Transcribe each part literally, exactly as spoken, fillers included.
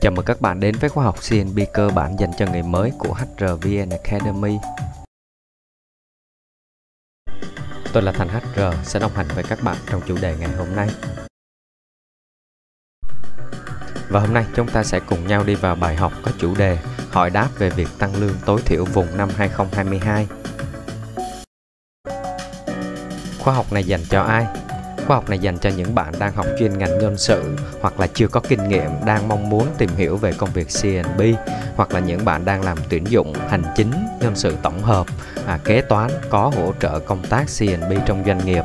Chào mừng các bạn đến với khóa học xê en pê cơ bản dành cho người mới của hát rờ vê en Academy. Tôi là Thành hát rờ sẽ đồng hành với các bạn trong chủ đề ngày hôm nay. Và hôm nay chúng ta sẽ cùng nhau đi vào bài học có chủ đề hỏi đáp về việc tăng lương tối thiểu vùng năm hai không hai hai. Khóa học này dành cho ai? Khóa học này dành cho những bạn đang học chuyên ngành nhân sự hoặc là chưa có kinh nghiệm, đang mong muốn tìm hiểu về công việc xê en pê, hoặc là những bạn đang làm tuyển dụng, hành chính, nhân sự tổng hợp, à, kế toán có hỗ trợ công tác xê en pê trong doanh nghiệp.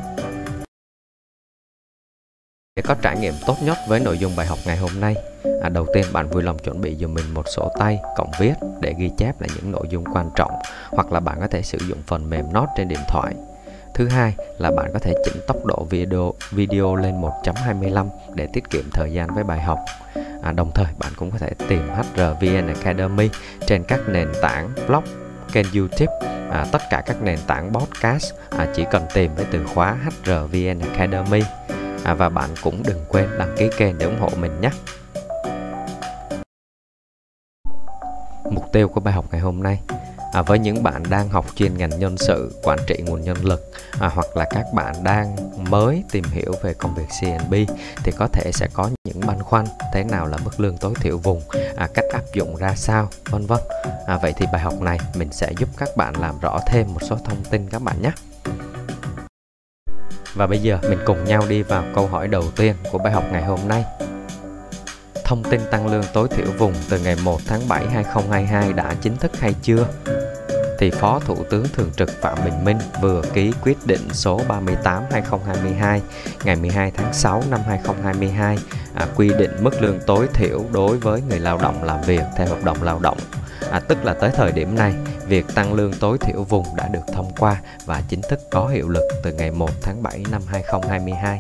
Để có trải nghiệm tốt nhất với nội dung bài học ngày hôm nay, à, đầu tiên bạn vui lòng chuẩn bị giùm mình một sổ tay, cổng viết để ghi chép lại những nội dung quan trọng, hoặc là bạn có thể sử dụng phần mềm note trên điện thoại. Thứ hai là bạn có thể chỉnh tốc độ video video lên một chấm hai mươi lăm để tiết kiệm thời gian với bài học. À, đồng thời bạn cũng có thể tìm hát rờ vê en Academy trên các nền tảng blog, kênh YouTube, à, tất cả các nền tảng podcast, à, chỉ cần tìm với từ khóa hát rờ vê en Academy. À, và bạn cũng đừng quên đăng ký kênh để ủng hộ mình nhé. Mục tiêu của bài học ngày hôm nay. À, với những bạn đang học chuyên ngành nhân sự, quản trị nguồn nhân lực, à, hoặc là các bạn đang mới tìm hiểu về công việc xê en pê thì có thể sẽ có những băn khoăn thế nào là mức lương tối thiểu vùng, à, cách áp dụng ra sao, vân vân. À, vậy thì bài học này mình sẽ giúp các bạn làm rõ thêm một số thông tin các bạn nhé. Và bây giờ mình cùng nhau đi vào câu hỏi đầu tiên của bài học ngày hôm nay. Thông tin tăng lương tối thiểu vùng từ ngày một tháng bảy hai không hai hai đã chính thức hay chưa? Thì Phó Thủ tướng Thường trực Phạm Bình Minh vừa ký quyết định số ba mươi tám trên hai không hai hai ngày mười hai tháng sáu năm hai không hai hai, à, quy định mức lương tối thiểu đối với người lao động làm việc theo hợp đồng lao động. À, tức là tới thời điểm này, việc tăng lương tối thiểu vùng đã được thông qua và chính thức có hiệu lực từ ngày một tháng bảy năm hai không hai hai.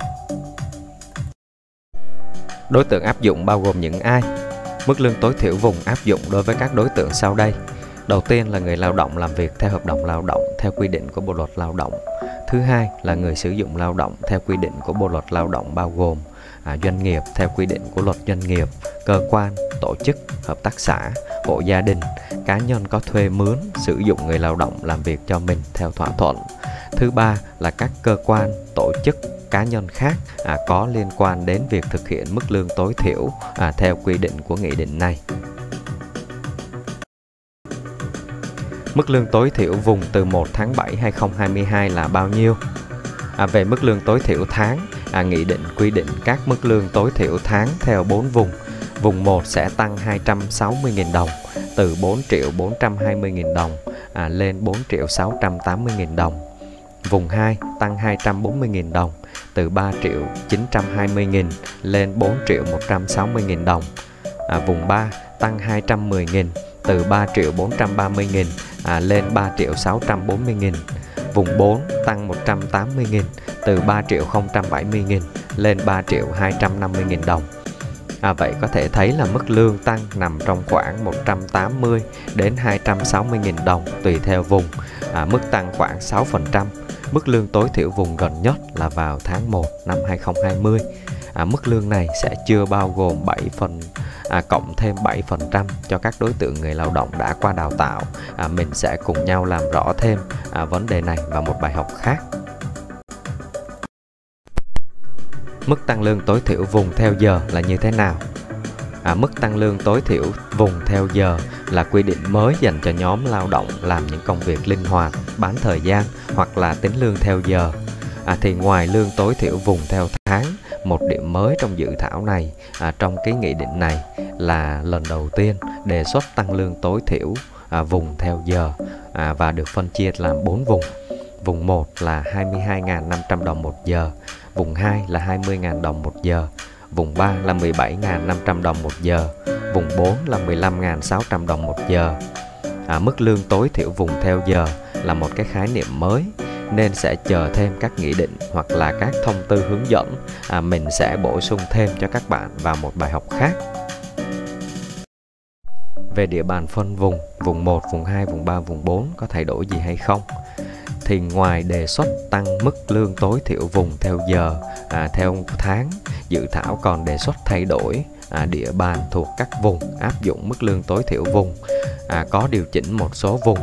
Đối tượng áp dụng bao gồm những ai? Mức lương tối thiểu vùng áp dụng đối với các đối tượng sau đây. Đầu tiên là người lao động làm việc theo hợp đồng lao động theo quy định của Bộ luật Lao động. Thứ hai là người sử dụng lao động theo quy định của Bộ luật Lao động, bao gồm à, doanh nghiệp theo quy định của Luật Doanh nghiệp, cơ quan, tổ chức, hợp tác xã, hộ gia đình, cá nhân có thuê mướn, sử dụng người lao động làm việc cho mình theo thỏa thuận. Thứ ba là các cơ quan, tổ chức, cá nhân khác à, có liên quan đến việc thực hiện mức lương tối thiểu à, theo quy định của nghị định này. Mức lương tối thiểu vùng từ một tháng bảy hai không hai hai là bao nhiêu? À, về mức lương tối thiểu tháng, à, nghị định quy định các mức lương tối thiểu tháng theo bốn vùng. Vùng một sẽ tăng hai trăm sáu mươi nghìn đồng, từ bốn triệu bốn trăm hai mươi nghìn đồng à, lên bốn triệu sáu trăm tám mươi nghìn đồng. Vùng hai tăng hai trăm bốn mươi nghìn đồng, từ ba triệu chín trăm hai mươi nghìn lên bốn triệu một trăm sáu mươi nghìn đồng. À, vùng ba tăng hai trăm mười nghìn, từ ba triệu bốn trăm ba mươi nghìn à, lên ba triệu sáu trăm bốn mươi nghìn. Vùng bốn tăng một trăm tám mươi nghìn, từ ba triệu không trăm bảy mươi nghìn lên ba triệu hai trăm năm mươi nghìn đồng. À, vậy có thể thấy là mức lương tăng nằm trong khoảng một trăm tám mươi đến hai trăm sáu mươi nghìn đồng tùy theo vùng, à, mức tăng khoảng sáu phần trăm. Mức lương tối thiểu vùng gần nhất là vào tháng một năm hai không hai không. À, mức lương này sẽ chưa bao gồm bảy phần à, cộng thêm bảy phần trăm cho các đối tượng người lao động đã qua đào tạo. À, mình sẽ cùng nhau làm rõ thêm à, vấn đề này và một bài học khác. Mức tăng lương tối thiểu vùng theo giờ là như thế nào? À, mức tăng lương tối thiểu vùng theo giờ là quy định mới dành cho nhóm lao động làm những công việc linh hoạt, bán thời gian hoặc là tính lương theo giờ. À, thì ngoài lương tối thiểu vùng theo tháng, một điểm mới trong dự thảo này, à, trong cái nghị định này là lần đầu tiên đề xuất tăng lương tối thiểu à, vùng theo giờ à, và được phân chia làm bốn vùng. Vùng một là hai mươi hai nghìn năm trăm đồng một giờ, vùng hai là hai mươi nghìn đồng một giờ, vùng ba là mười bảy nghìn năm trăm đồng một giờ, vùng bốn là mười lăm nghìn sáu trăm đồng một giờ. À, mức lương tối thiểu vùng theo giờ là một cái khái niệm mới nên sẽ chờ thêm các nghị định hoặc là các thông tư hướng dẫn. À, mình sẽ bổ sung thêm cho các bạn vào một bài học khác. Về địa bàn phân vùng, vùng một, vùng hai, vùng ba, vùng bốn có thay đổi gì hay không? Thì ngoài đề xuất tăng mức lương tối thiểu vùng theo giờ, à, theo tháng, dự thảo còn đề xuất thay đổi à, địa bàn thuộc các vùng áp dụng mức lương tối thiểu vùng, à, có điều chỉnh một số vùng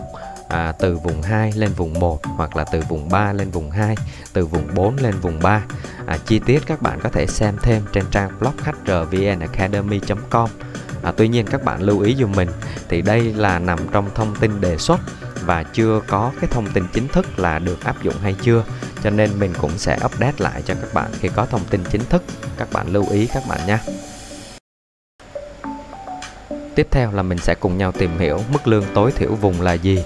à, từ vùng hai lên vùng một, hoặc là từ vùng ba lên vùng hai, từ vùng bốn lên vùng ba. À, chi tiết các bạn có thể xem thêm trên trang blog h r v n academy chấm com. À, tuy nhiên các bạn lưu ý dùm mình, thì đây là nằm trong thông tin đề xuất và chưa có cái thông tin chính thức là được áp dụng hay chưa, cho nên mình cũng sẽ update lại cho các bạn khi có thông tin chính thức. Các bạn lưu ý các bạn nha. Tiếp theo là mình sẽ cùng nhau tìm hiểu mức lương tối thiểu vùng là gì.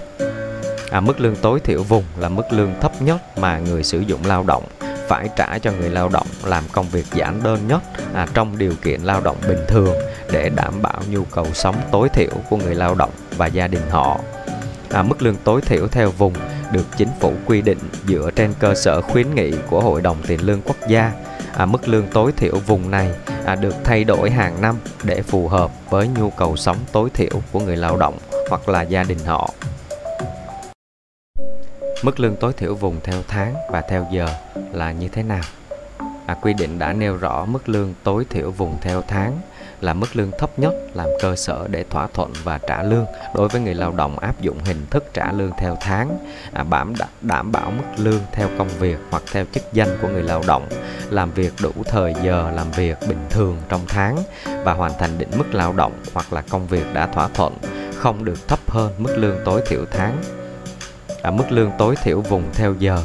À, mức lương tối thiểu vùng là mức lương thấp nhất mà người sử dụng lao động phải trả cho người lao động làm công việc giản đơn nhất à, trong điều kiện lao động bình thường, để đảm bảo nhu cầu sống tối thiểu của người lao động và gia đình họ. À, mức lương tối thiểu theo vùng được chính phủ quy định dựa trên cơ sở khuyến nghị của Hội đồng tiền lương quốc gia. À, mức lương tối thiểu vùng này à, được thay đổi hàng năm để phù hợp với nhu cầu sống tối thiểu của người lao động hoặc là gia đình họ. Mức lương tối thiểu vùng theo tháng và theo giờ là như thế nào? À, quy định đã nêu rõ mức lương tối thiểu vùng theo tháng là mức lương thấp nhất làm cơ sở để thỏa thuận và trả lương đối với người lao động áp dụng hình thức trả lương theo tháng, à, đảm bảo mức lương theo công việc hoặc theo chức danh của người lao động, làm việc đủ thời giờ làm việc bình thường trong tháng và hoàn thành định mức lao động hoặc là công việc đã thỏa thuận, không được thấp hơn mức lương tối thiểu tháng. À, mức lương tối thiểu vùng theo giờ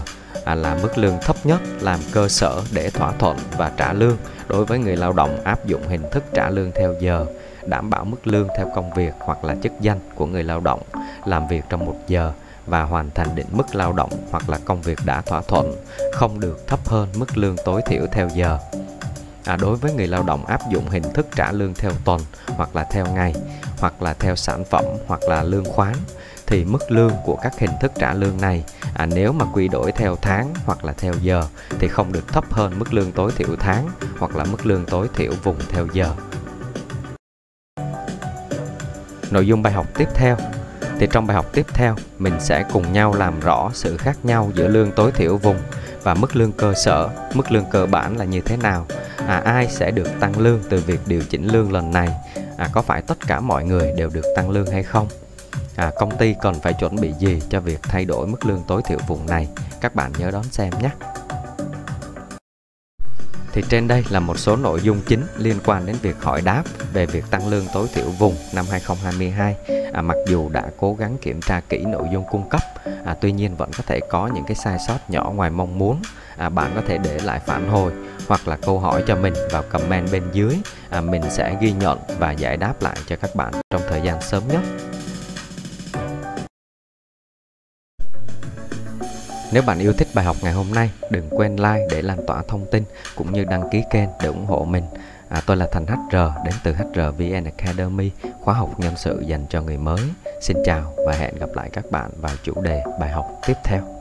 À, là mức lương thấp nhất làm cơ sở để thỏa thuận và trả lương đối với người lao động áp dụng hình thức trả lương theo giờ, đảm bảo mức lương theo công việc hoặc là chức danh của người lao động, làm việc trong một giờ và hoàn thành định mức lao động hoặc là công việc đã thỏa thuận, không được thấp hơn mức lương tối thiểu theo giờ. À, đối với người lao động áp dụng hình thức trả lương theo tuần hoặc là theo ngày, hoặc là theo sản phẩm hoặc là lương khoán, thì mức lương của các hình thức trả lương này à, nếu mà quy đổi theo tháng hoặc là theo giờ thì không được thấp hơn mức lương tối thiểu tháng hoặc là mức lương tối thiểu vùng theo giờ. Nội dung bài học tiếp theo. Thì trong bài học tiếp theo mình sẽ cùng nhau làm rõ sự khác nhau giữa lương tối thiểu vùng và mức lương cơ sở, mức lương cơ bản là như thế nào, à, ai sẽ được tăng lương từ việc điều chỉnh lương lần này, à, có phải tất cả mọi người đều được tăng lương hay không. À, công ty cần phải chuẩn bị gì cho việc thay đổi mức lương tối thiểu vùng này? Các bạn nhớ đón xem nhé! Thì trên đây là một số nội dung chính liên quan đến việc hỏi đáp về việc tăng lương tối thiểu vùng năm hai không hai hai. À, mặc dù đã cố gắng kiểm tra kỹ nội dung cung cấp, à, tuy nhiên vẫn có thể có những cái sai sót nhỏ ngoài mong muốn. À, bạn có thể để lại phản hồi hoặc là câu hỏi cho mình vào comment bên dưới. À, mình sẽ ghi nhận và giải đáp lại cho các bạn trong thời gian sớm nhất. Nếu bạn yêu thích bài học ngày hôm nay, đừng quên like để lan tỏa thông tin, cũng như đăng ký kênh để ủng hộ mình. À, tôi là Thành hát rờ, đến từ hát rờ vê en Academy, khóa học nhân sự dành cho người mới. Xin chào và hẹn gặp lại các bạn vào chủ đề bài học tiếp theo.